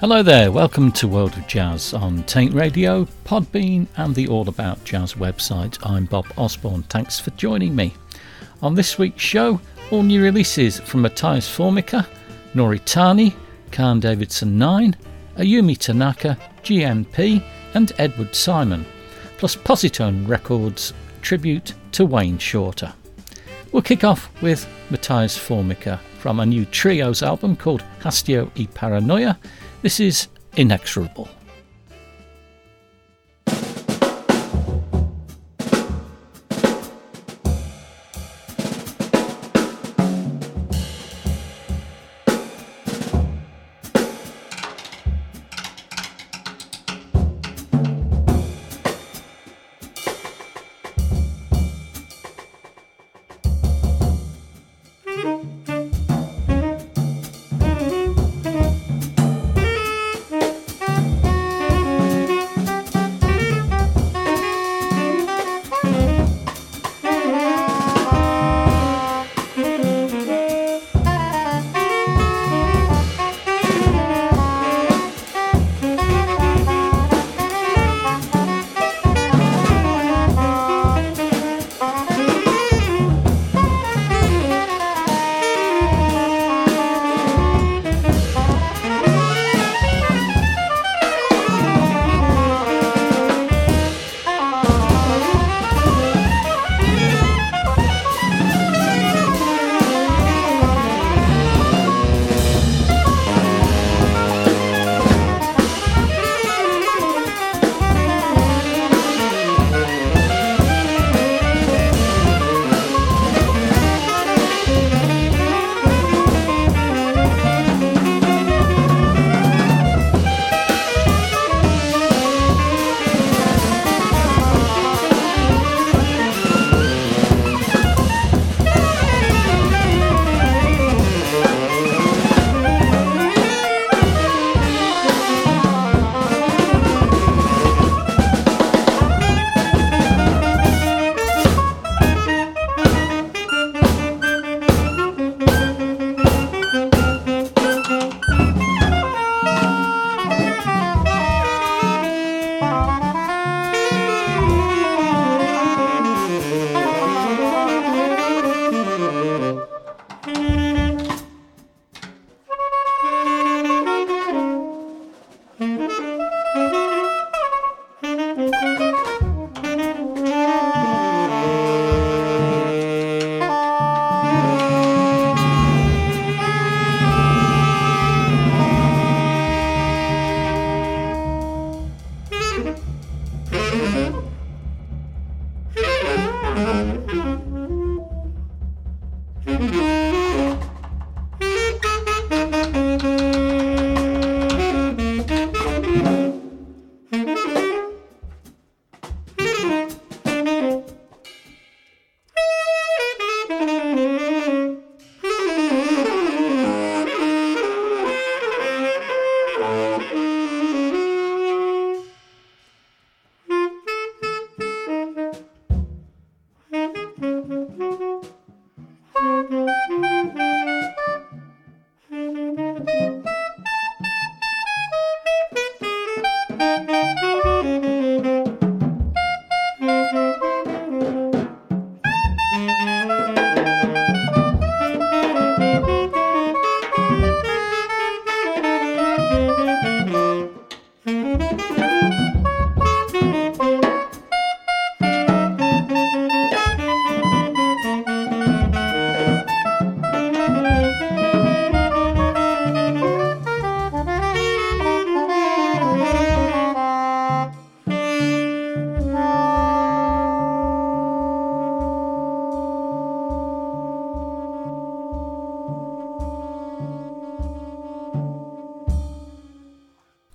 Hello there, welcome to World of Jazz on Taint Radio, Podbean and the All About Jazz website. I'm Bob Osborne, thanks for joining me. On this week's show, all new releases from Matthias Formica, Nori Tani, Carn Davidson 9, Ayumi Tanaka, GNP and Edward Simon, plus Positone Records tribute to Wayne Shorter. We'll kick off with Matthias Formica from a new trios album called Hastío y Paranoia. This is Inexorable.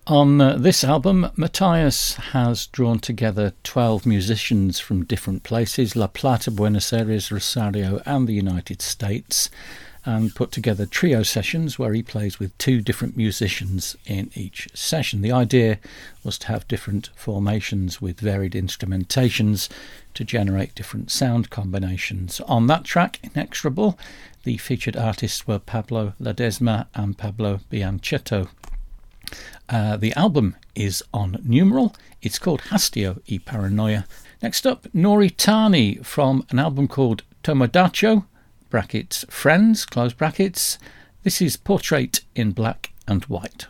On this album, Matthias has drawn together 12 musicians from different places, La Plata, Buenos Aires, Rosario and the United States, and put together trio sessions where he plays with two different musicians in each session. The idea was to have different formations with varied instrumentations to generate different sound combinations. On that track, Inexorable, the featured artists were Pablo Ladesma and Pablo Bianchetto. The album is on Numeral. It's called Hastío y Paranoia. Next up, Nori Tani from an album called Tomodachi, brackets Friends, close brackets. This is Portrait in Black and White.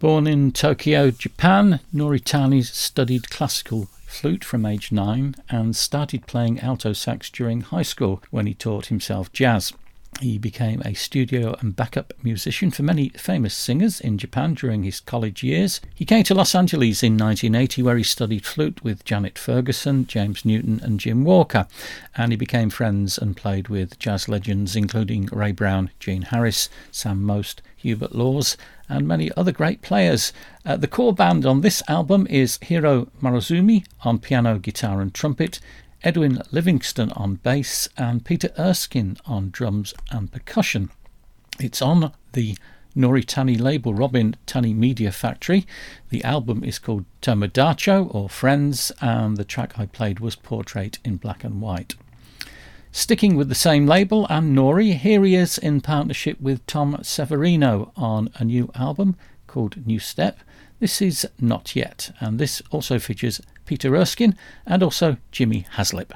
Born in Tokyo, Japan, Nori Tani studied classical flute from age 9 and started playing alto sax during high school when he taught himself jazz. He became a studio and backup musician for many famous singers in Japan during his college years. He came to Los Angeles in 1980 where he studied flute with Janet Ferguson, James Newton and Jim Walker, and he became friends and played with jazz legends including Ray Brown, Gene Harris, Sam Most, Hubert Laws and many other great players. The core band on this album is Hiro Maruzumi on piano, guitar and trumpet, Edwin Livingston on bass and Peter Erskine on drums and percussion. It's on the Nori Tani label, Robin Tani Media Factory. The album is called Tomodachi or Friends and the track I played was Portrait in Black and White. Sticking with the same label and Nori, here he is in partnership with Tom Savarino on a new album called New Step. This is Not Yet, and this also features Peter Erskine and also Jimmy Haslip.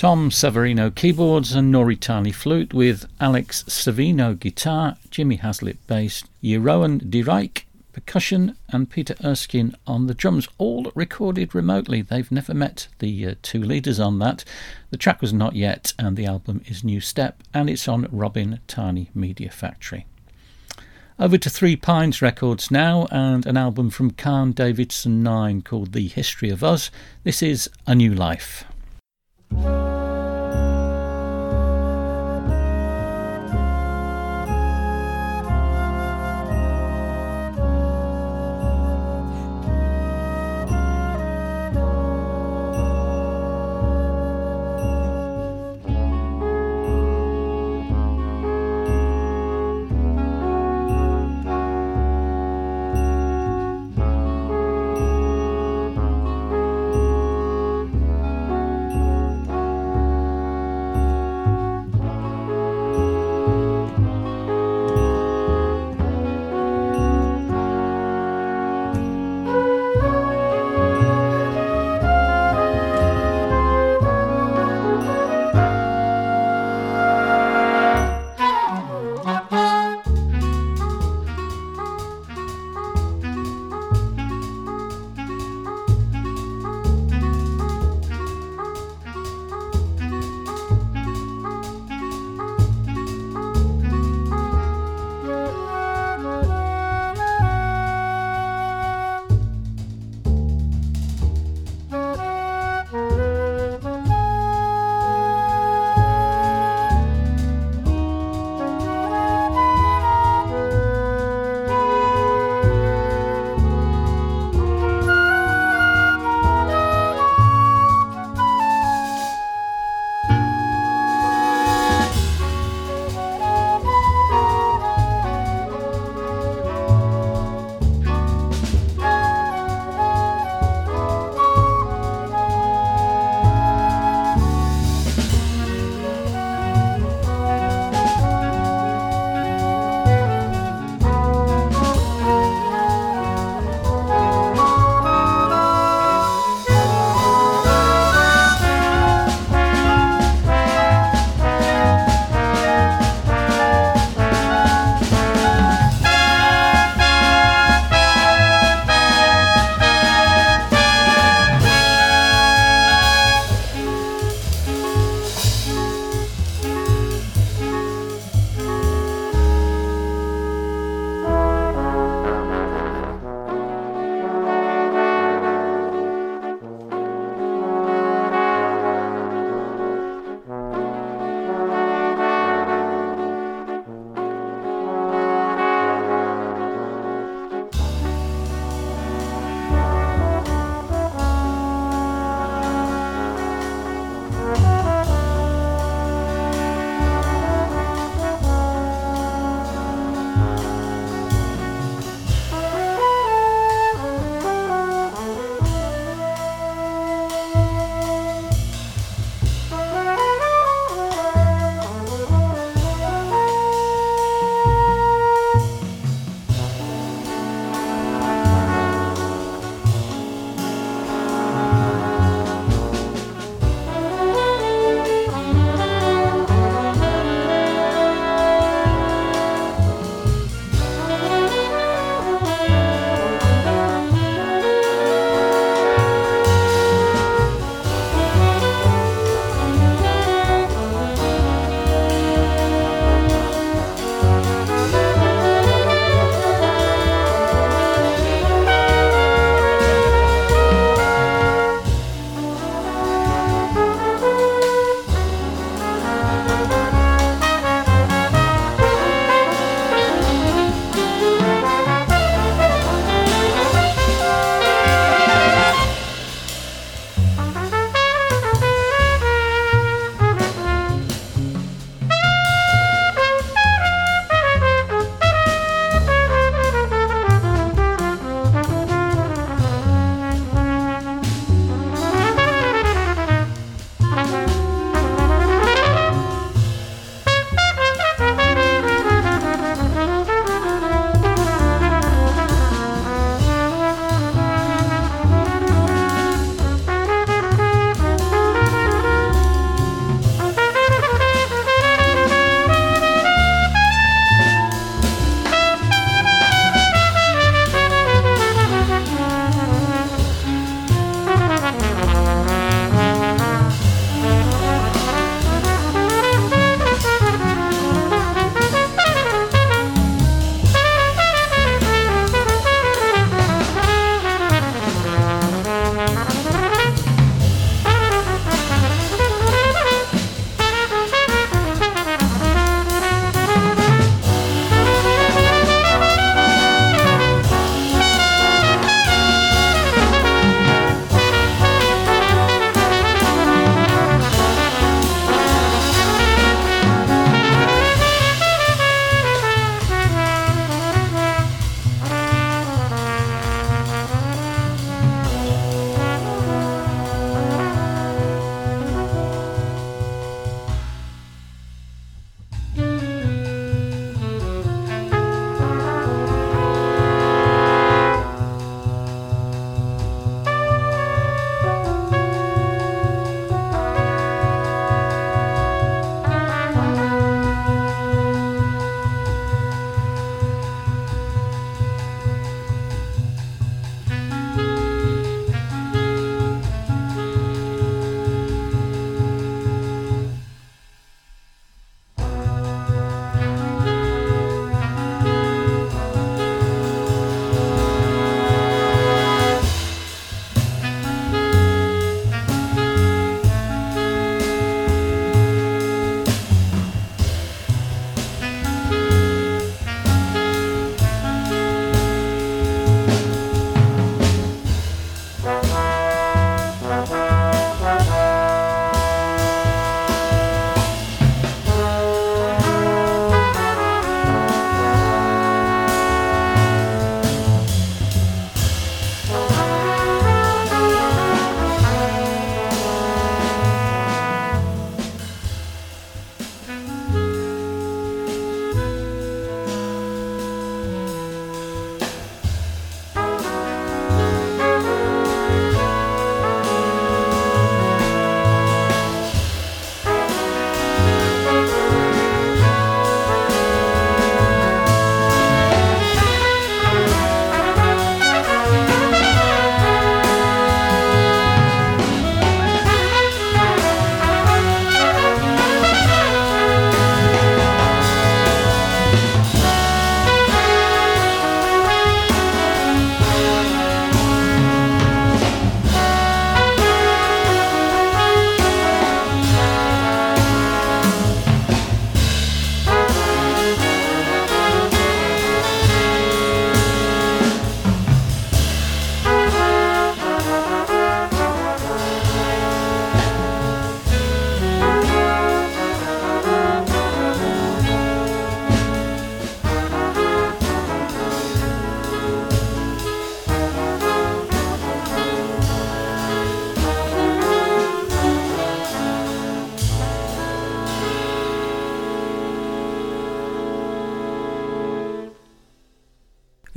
Tom Savarino keyboards and Nori Tani flute, with Alex Savino guitar, Jimmy Haslip bass, Jeroen de Rijk percussion, and Peter Erskine on the drums, all recorded remotely. They've never met, the two leaders on that. The track was Not Yet, and the album is New Step, and it's on Robin Tani Media Factory. Over to Three Pines Records now, and an album from Carn Davidson 9 called The History of Us. This is A New Life.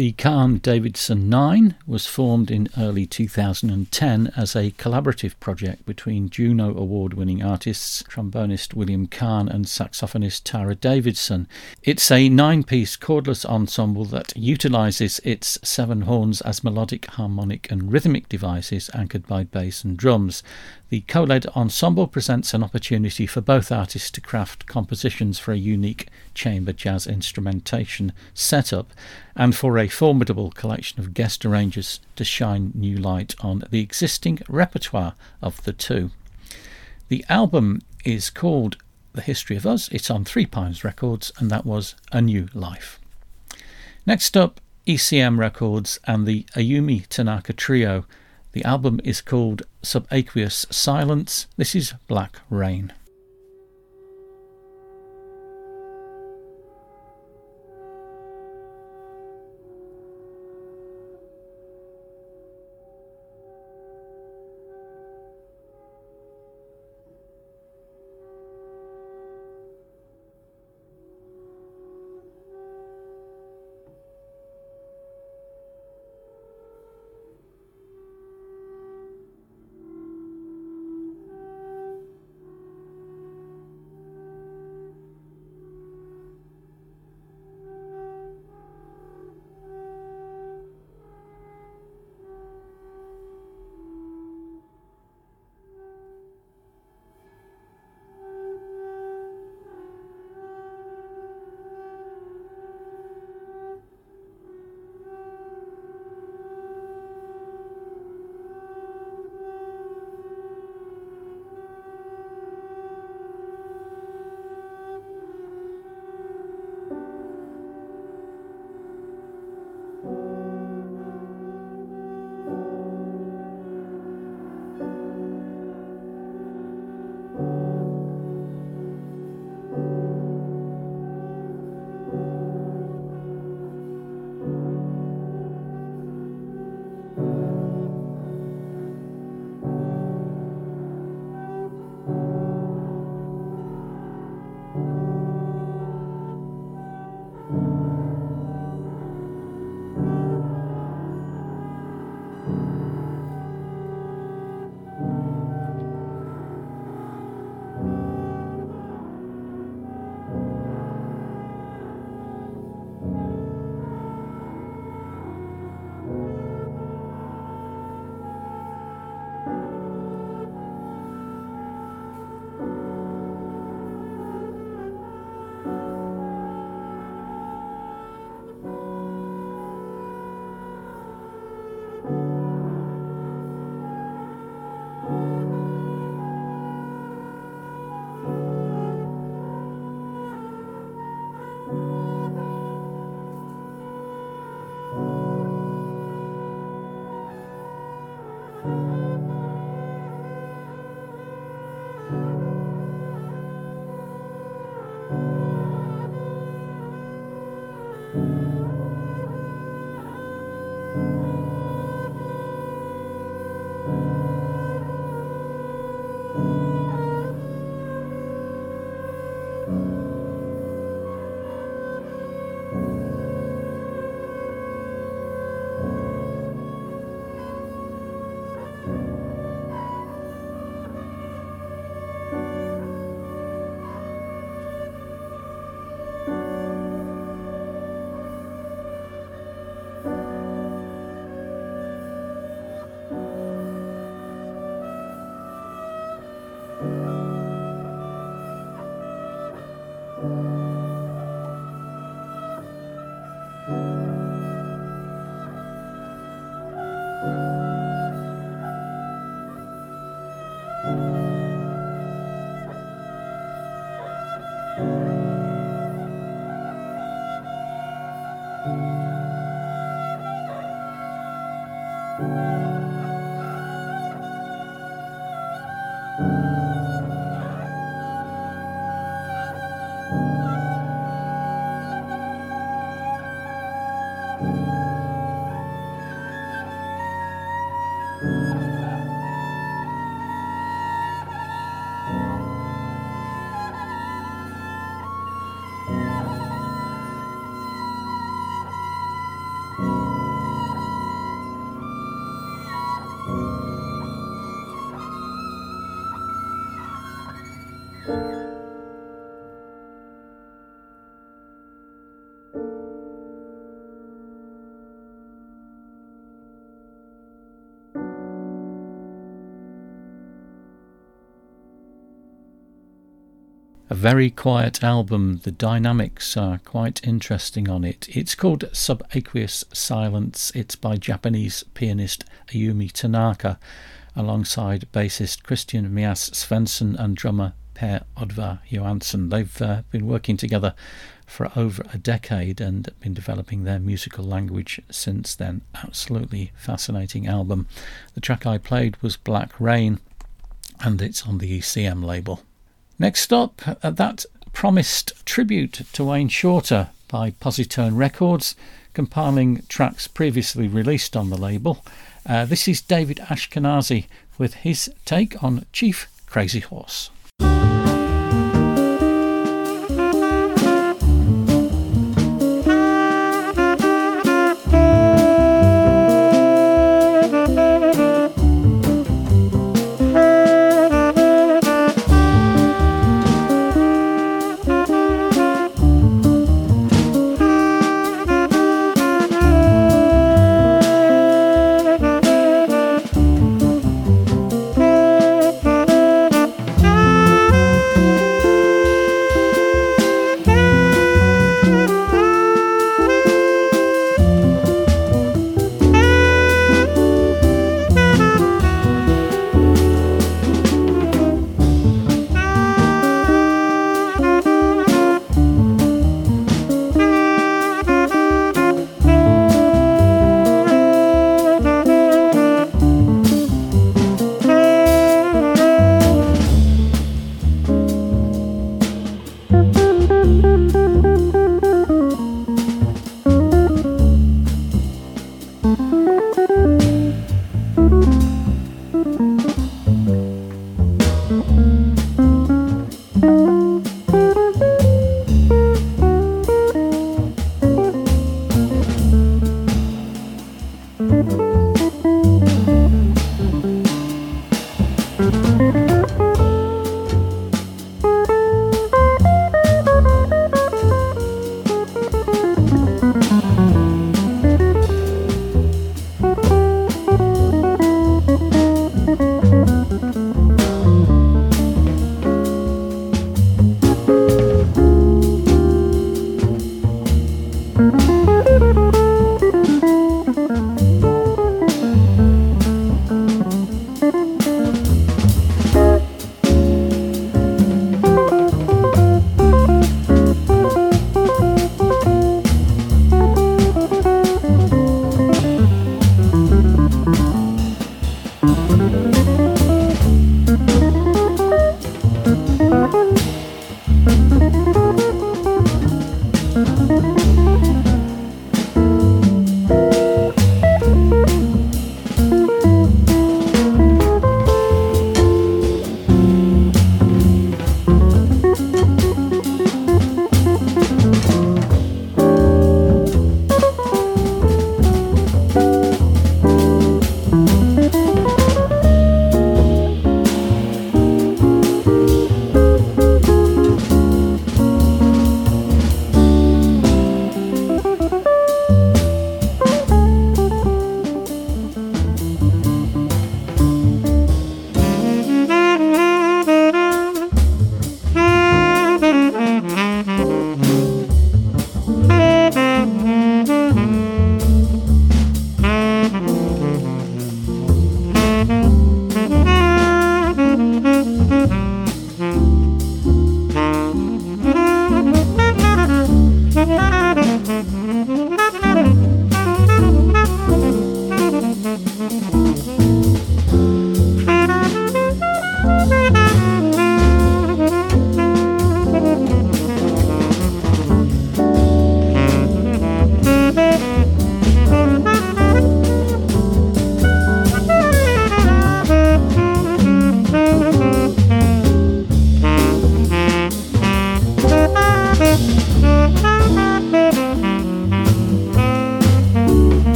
The Carn Davidson 9 was formed in early 2010 as a collaborative project between Juno Award-winning artists trombonist William Carn and saxophonist Tara Davidson. It's a 9-piece cordless ensemble that utilises its 7 horns as melodic, harmonic and rhythmic devices anchored by bass and drums. The co-led ensemble presents an opportunity for both artists to craft compositions for a unique chamber jazz instrumentation setup and for a formidable collection of guest arrangers to shine new light on the existing repertoire of the two. The album is called The History of Us. It's on Three Pines Records, and that was A New Life. Next up, ECM Records and the Ayumi Tanaka Trio. The album is called Subaqueous Silence. This is Black Rain. a very quiet album. The dynamics are quite interesting on it. It's called Subaqueous Silence. It's by Japanese pianist Ayumi Tanaka alongside bassist Christian Mias Svensson and drummer Per Odvar Johansson. They've been working together for over a decade and been developing their musical language since then. Absolutely fascinating album. The track I played was Black Rain, and it's on the ECM label. Next up, that promised tribute to Wayne Shorter by Positone Records, compiling tracks previously released on the label. This is David Ashkenazi with his take on Chief Crazy Horse.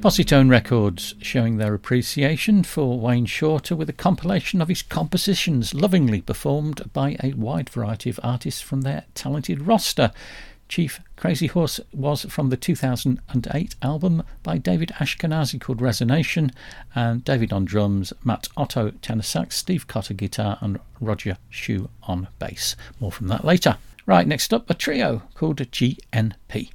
Positone Records showing their appreciation for Wayne Shorter with a compilation of his compositions, lovingly performed by a wide variety of artists from their talented roster. Chief Crazy Horse was from the 2008 album by David Ashkenazi called Resonation, and David on drums, Matt Otto tenor sax, Steve Cotter guitar and Roger Shue on bass. More from that later. Right, next up a trio called GNP.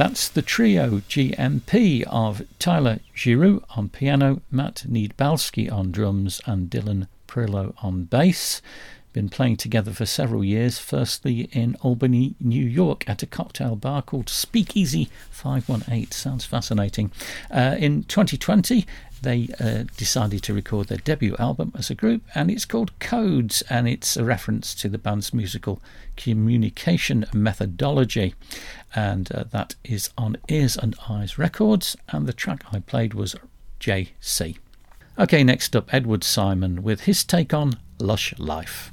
That's the trio GNP of Tyler Giroux on piano, Matt Niedbalski on drums and Dylan Prillo on bass. Been playing together for several years, firstly in Albany, New York at a cocktail bar called Speakeasy 518. Sounds fascinating. In 2020 they decided to record their debut album as a group, and it's called Codes, and it's a reference to the band's musical communication methodology, and that is on Ears and Eyes Records, and the track I played was JC. Okay, next up Edward Simon with his take on Lush Life.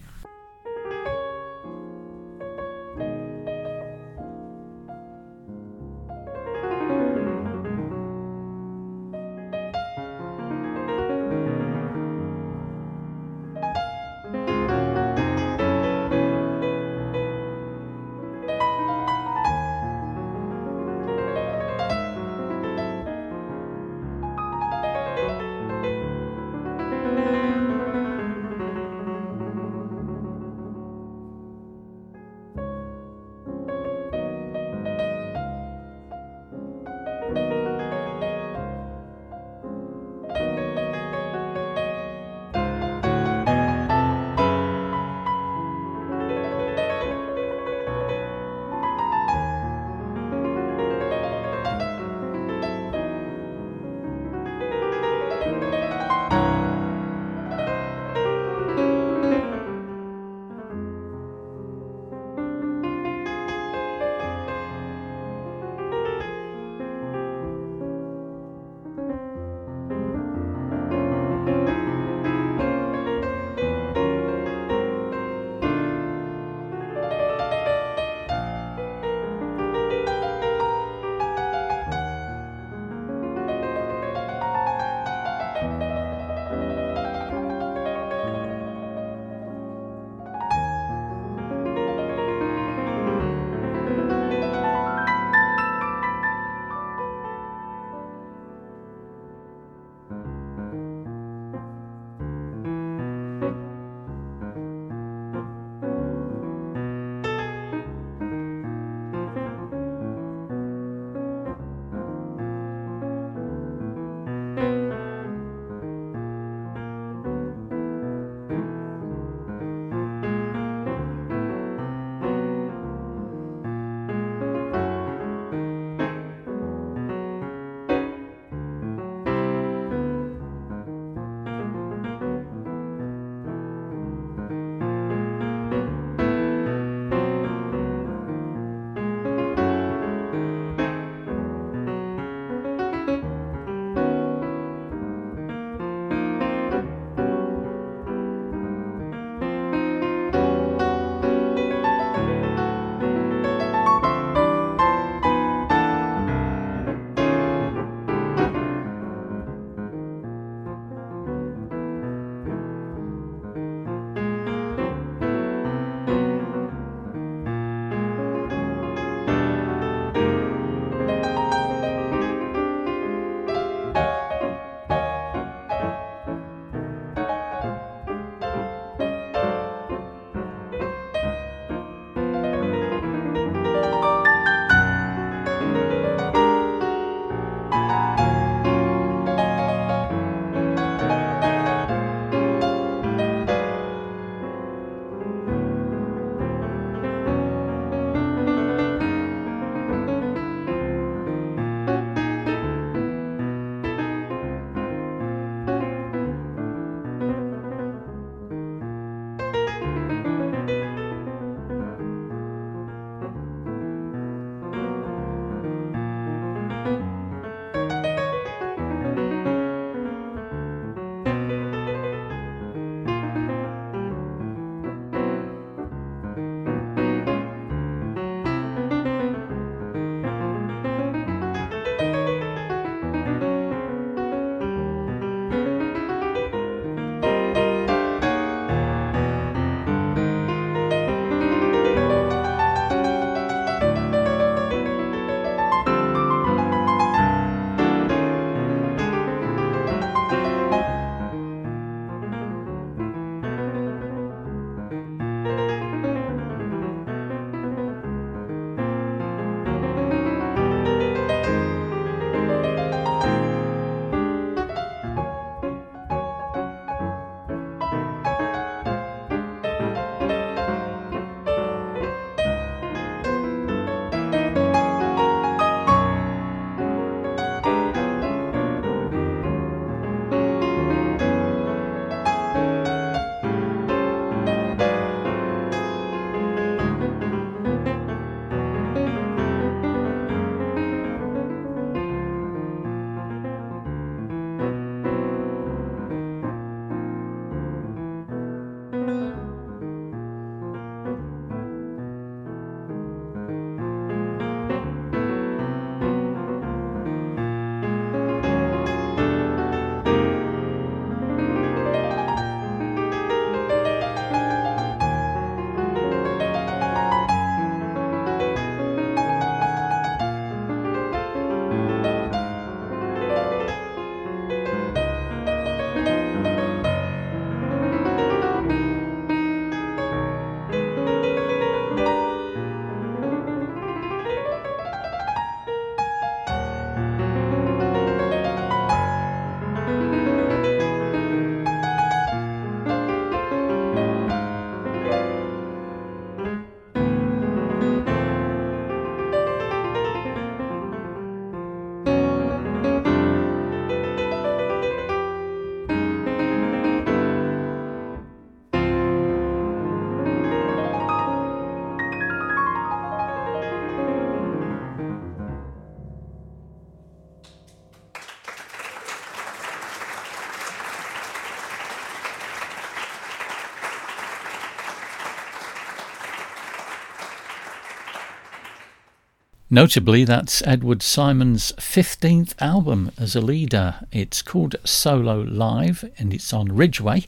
Notably, that's Edward Simon's 15th album as a leader. It's called Solo Live and it's on Ridgeway,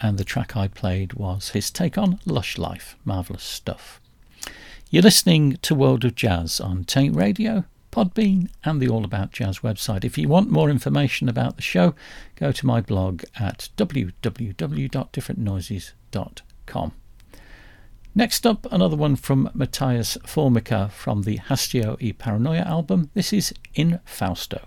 and the track I played was his take on Lush Life. Marvellous stuff. You're listening to World of Jazz on Taint Radio, Podbean and the All About Jazz website. If you want more information about the show, go to my blog at www.differentnoises.com. Next up, another one from Matthias Formica from the Hastío y Paranoia album. This is In Fausto.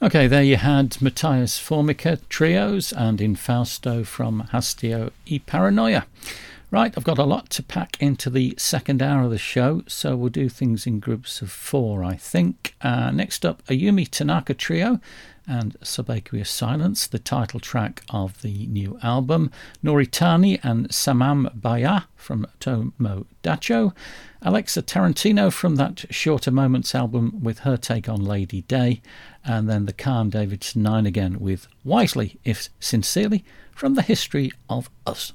Okay, there you had Matthias Formica, Trios, and In Fausto from Hastío y Paranoia. Right, I've got a lot to pack into the second hour of the show, so we'll do things in groups of four, I think. Next up, Ayumi Tanaka Trio and Subaqueous Silence, the title track of the new album. Nori Tani and Samam Baya from Tomodachi. Alexa Tarantino from that Shorter Moments album with her take on Lady Day. And then the Carn Davidson 9 again with Wisely, If Sincerely, from The History of Us.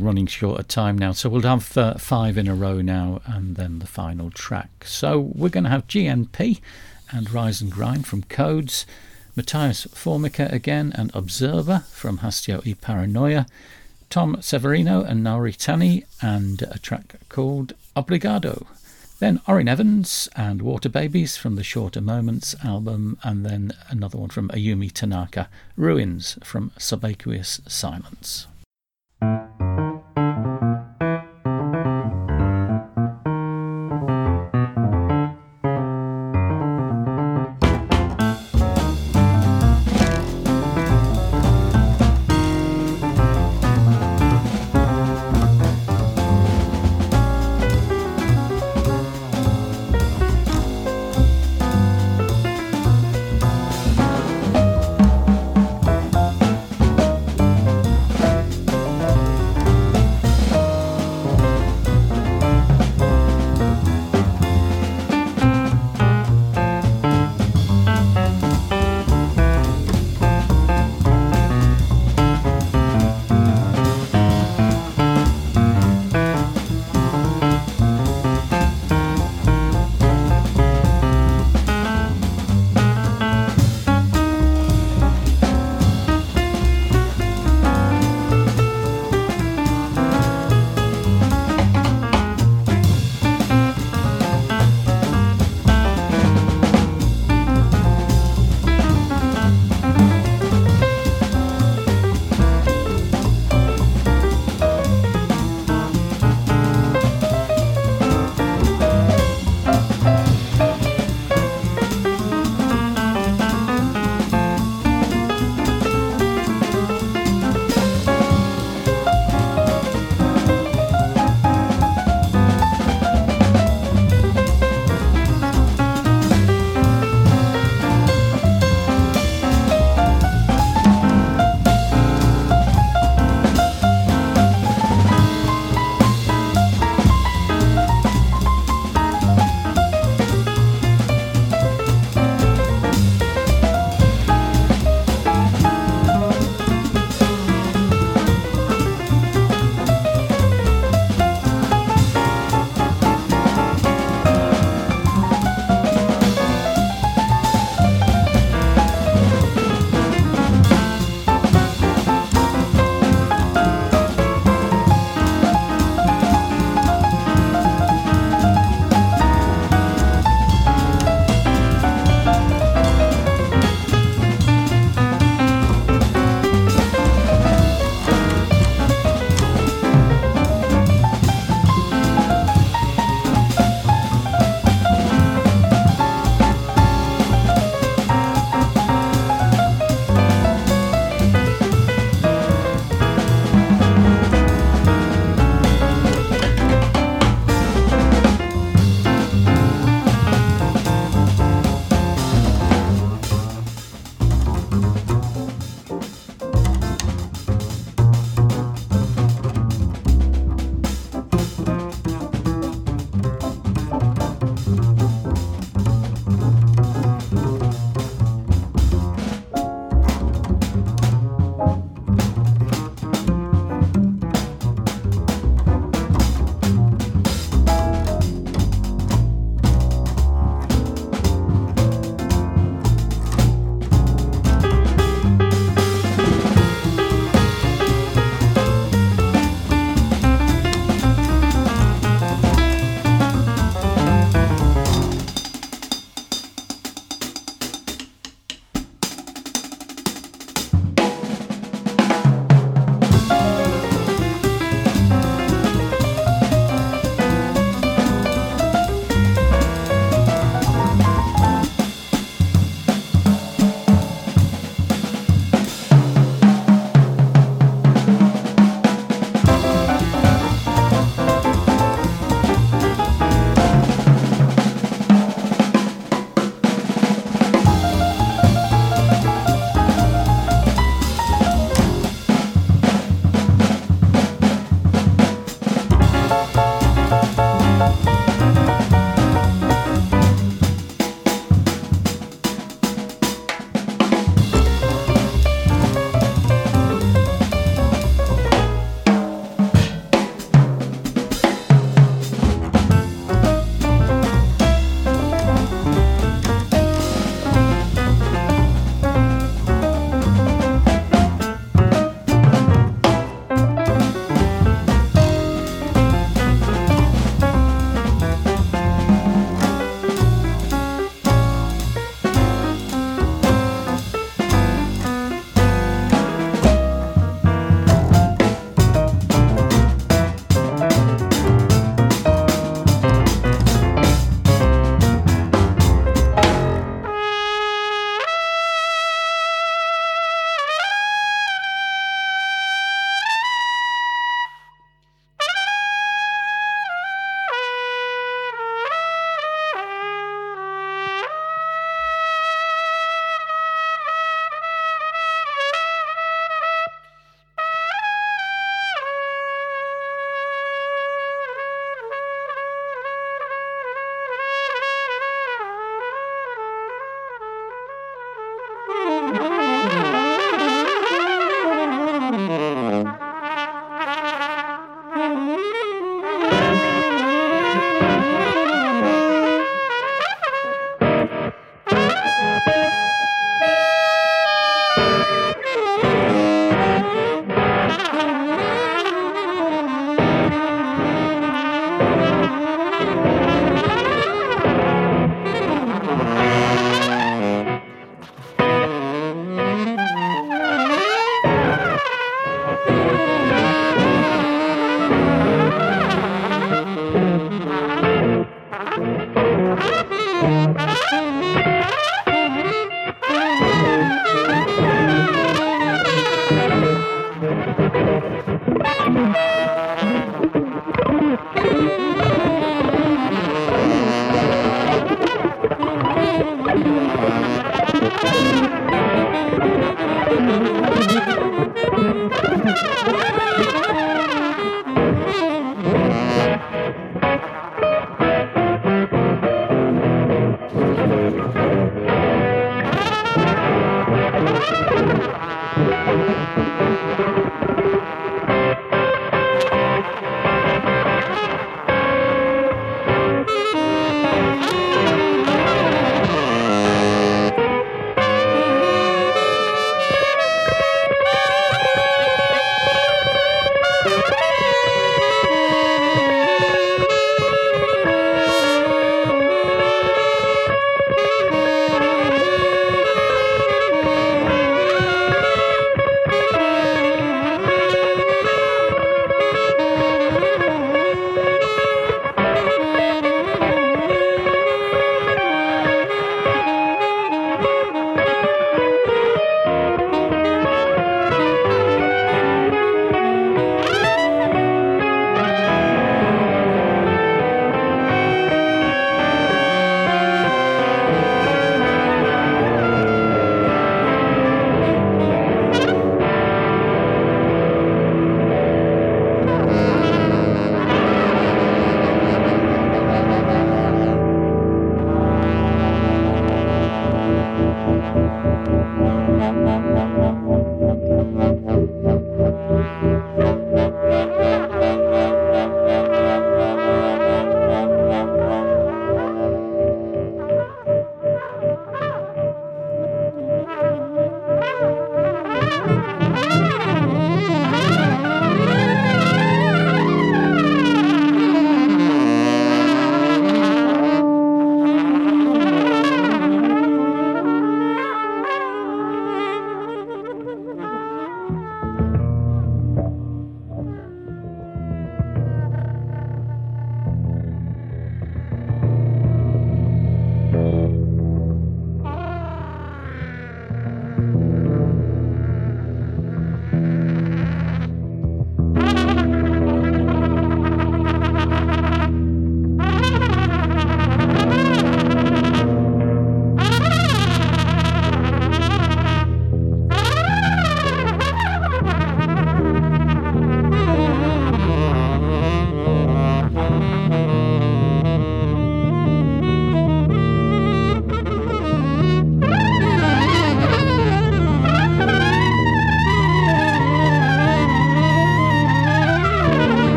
Running short of time now, so we'll have five in a row now and then the final track. So we're going to have GNP and Rise and Grind from Codes, Matthias Formica again and Observer from Hastío y Paranoia, Tom Savarino and Nori Tani, and a track called Obligado. Then Orin Evans and Water Babies from the Shorter Moments album, and then another one from Ayumi Tanaka, Ruins from Subaqueous Silence.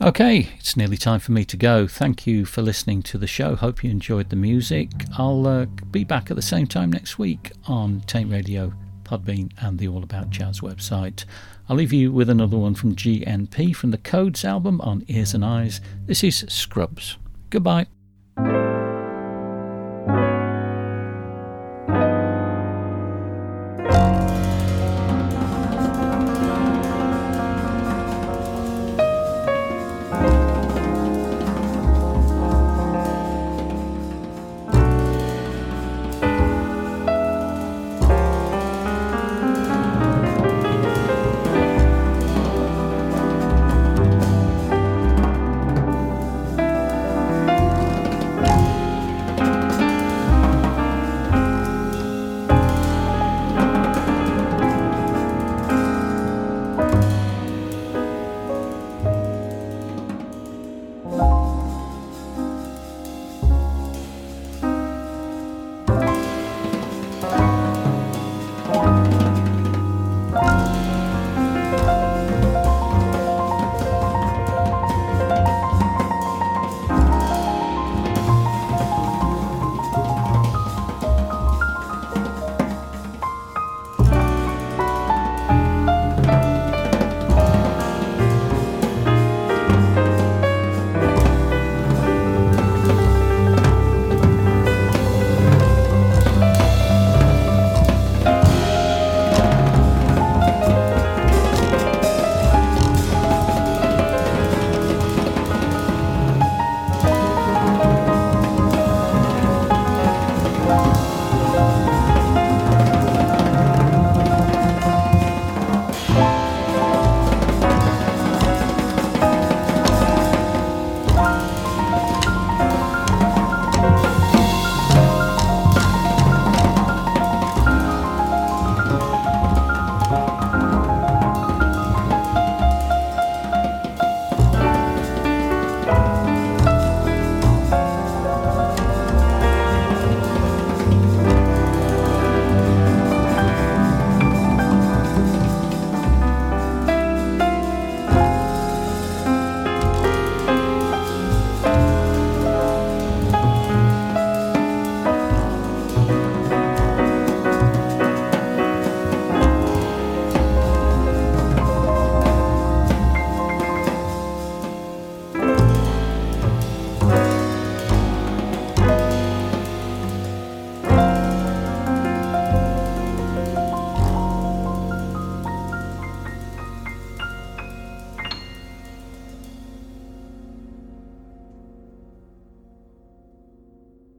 Okay, it's nearly time for me to go. Thank you for listening to the show. Hope you enjoyed the music. I'll be back at the same time next week on Taint Radio, Podbean and the All About Jazz website. I'll leave you with another one from GNP from the Codes album on Ears and Eyes. This is Scrubs. Goodbye.